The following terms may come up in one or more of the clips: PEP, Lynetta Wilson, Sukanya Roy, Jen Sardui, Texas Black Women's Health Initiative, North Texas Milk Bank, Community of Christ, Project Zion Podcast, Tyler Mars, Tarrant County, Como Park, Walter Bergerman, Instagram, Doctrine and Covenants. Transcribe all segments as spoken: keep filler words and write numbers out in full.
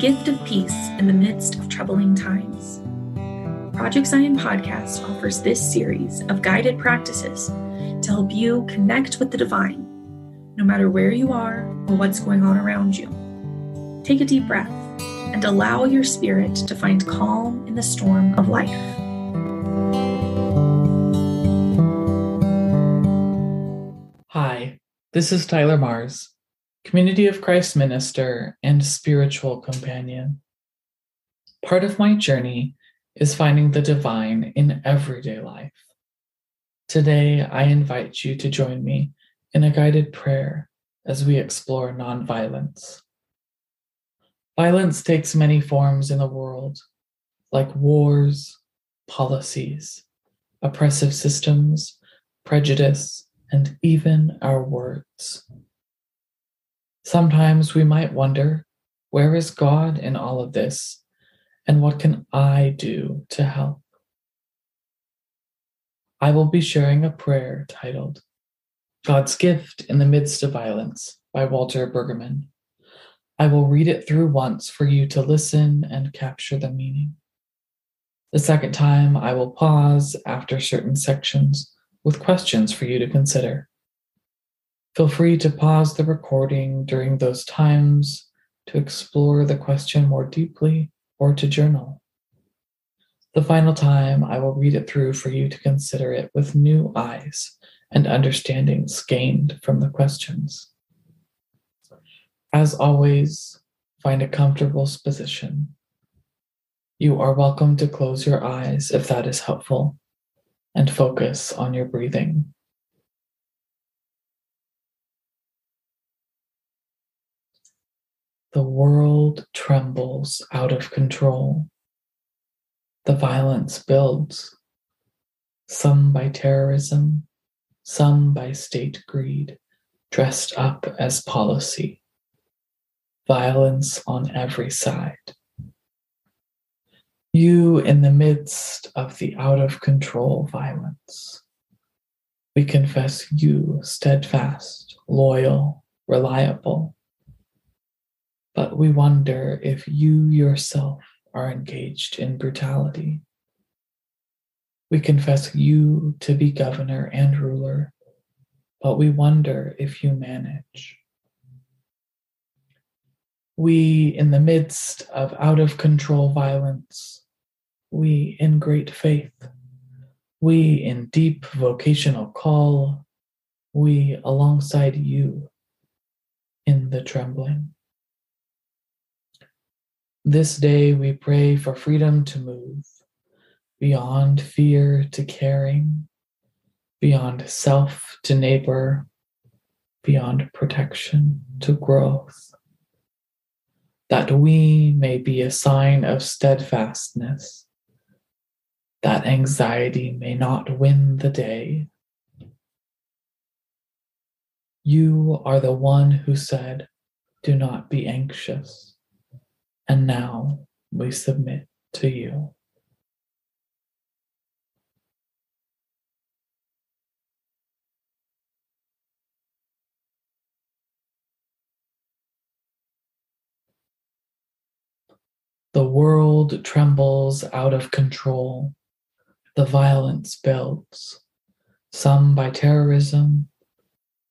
gift of peace in the midst of troubling times. Project Zion Podcast offers this series of guided practices to help you connect with the divine, no matter where you are or what's going on around you. Take a deep breath and allow your spirit to find calm in the storm of life. Hi, this is Tyler Mars, Community of Christ minister and spiritual companion. Part of my journey is finding the divine in everyday life. Today, I invite you to join me in a guided prayer as we explore nonviolence. Violence takes many forms in the world, like wars, policies, oppressive systems, prejudice, and even our words. Sometimes we might wonder, where is God in all of this? And what can I do to help? I will be sharing a prayer titled, God's Gift in the Midst of Violence by Walter Bergerman. I will read it through once for you to listen and capture the meaning. The second time, I will pause after certain sections with questions for you to consider. Feel free to pause the recording during those times to explore the question more deeply or to journal. The final time, I will read it through for you to consider it with new eyes and understandings gained from the questions. As always, find a comfortable position. You are welcome to close your eyes if that is helpful, and focus on your breathing. The world trembles out of control. The violence builds, some by terrorism, some by state greed, dressed up as policy. Violence on every side. You in the midst of the out-of-control violence. We confess you steadfast, loyal, reliable. But we wonder if you yourself are engaged in brutality. We confess you to be governor and ruler, but we wonder if you manage. We, in the midst of out-of-control violence, we in great faith, we in deep vocational call, we alongside you in the trembling. This day we pray for freedom to move beyond fear to caring, beyond self to neighbor, beyond protection to growth, that we may be a sign of steadfastness, that anxiety may not win the day. You are the one who said, "Do not be anxious," and now we submit to you. The world trembles out of control. The violence builds, some by terrorism,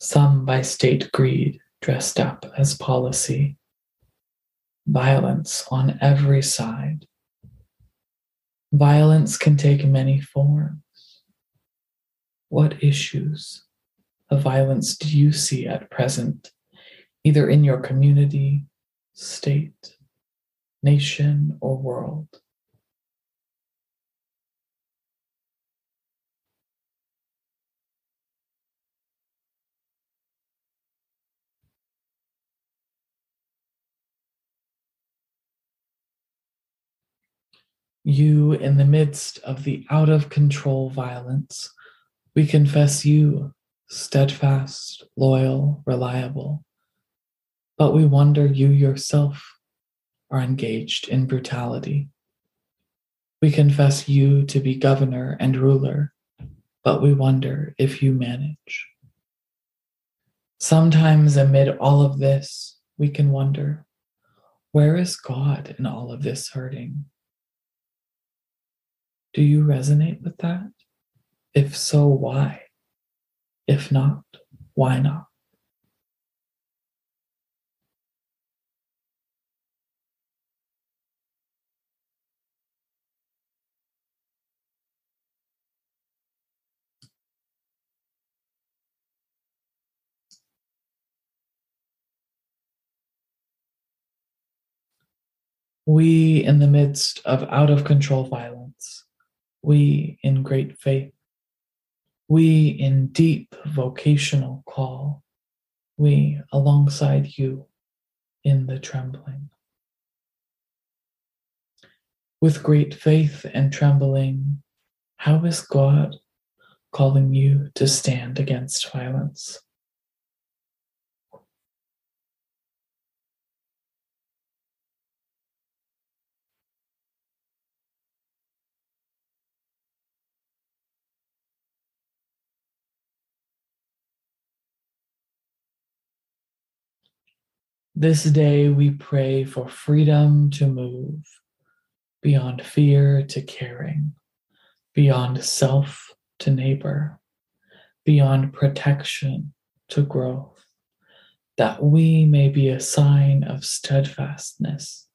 some by state greed dressed up as policy. Violence on every side. Violence can take many forms. What issues of violence do you see at present, either in your community, state, nation, or world? You, in the midst of the out-of-control violence, we confess you, steadfast, loyal, reliable, but we wonder you yourself are engaged in brutality. We confess you to be governor and ruler, but we wonder if you manage. Sometimes amid all of this, we can wonder, Where is God in all of this hurting? Do you resonate with that? If so, why? If not, why not? We in the midst of out-of-control violence, we in great faith, we in deep vocational call, we alongside you in the trembling. With great faith and trembling, how is God calling you to stand against violence? This day we pray for freedom to move beyond fear to caring, beyond self to neighbor, beyond protection to growth, that we may be a sign of steadfastness,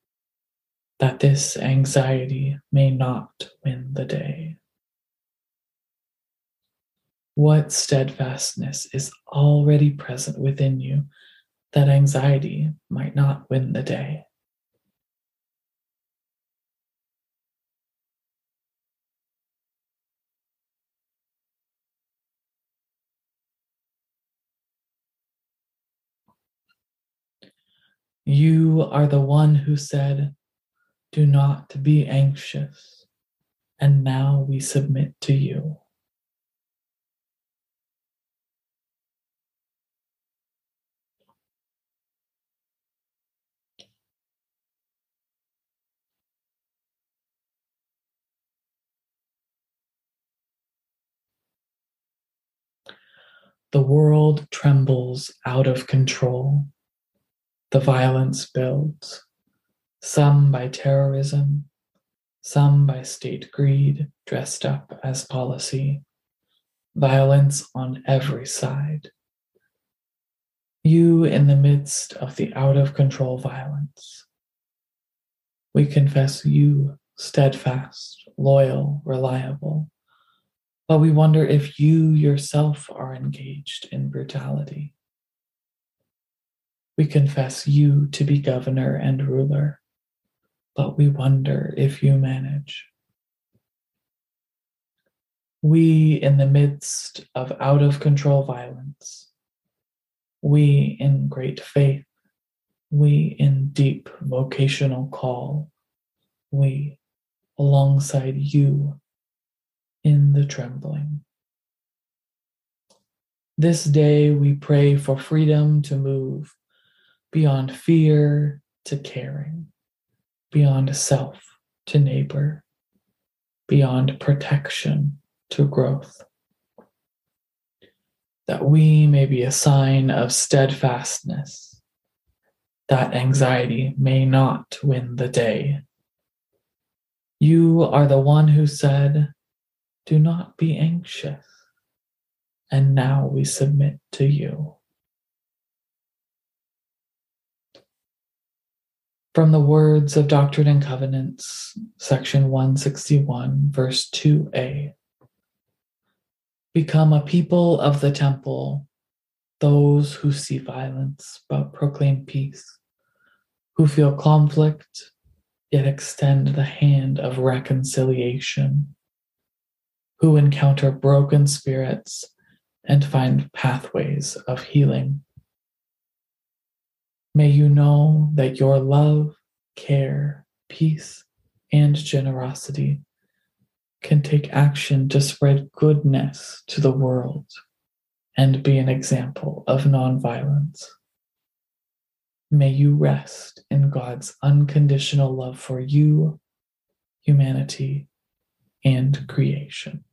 that this anxiety may not win the day. What steadfastness is already present within you that anxiety might not win the day? You are the one who said, "Do not be anxious," and now we submit to you. The world trembles out of control. The violence builds, some by terrorism, some by state greed dressed up as policy. Violence on every side. You in the midst of the out-of-control violence. We confess you steadfast, loyal, reliable. But we wonder if you yourself are engaged in brutality. We confess you to be governor and ruler, but we wonder if you manage. We in the midst of out-of-control violence, we in great faith, we in deep vocational call, we alongside you in the trembling. This day we pray for freedom to move beyond fear to caring, beyond self to neighbor, beyond protection to growth, that we may be a sign of steadfastness, that anxiety may not win the day. You are the one who said, "Do not be anxious," and now we submit to you. From the words of Doctrine and Covenants, section one sixty-one, verse two a. Become a people of the temple, those who see violence but proclaim peace, who feel conflict yet extend the hand of reconciliation, who encounter broken spirits and find pathways of healing. May you know that your love, care, peace, and generosity can take action to spread goodness to the world and be an example of nonviolence. May you rest in God's unconditional love for you, humanity, and creation.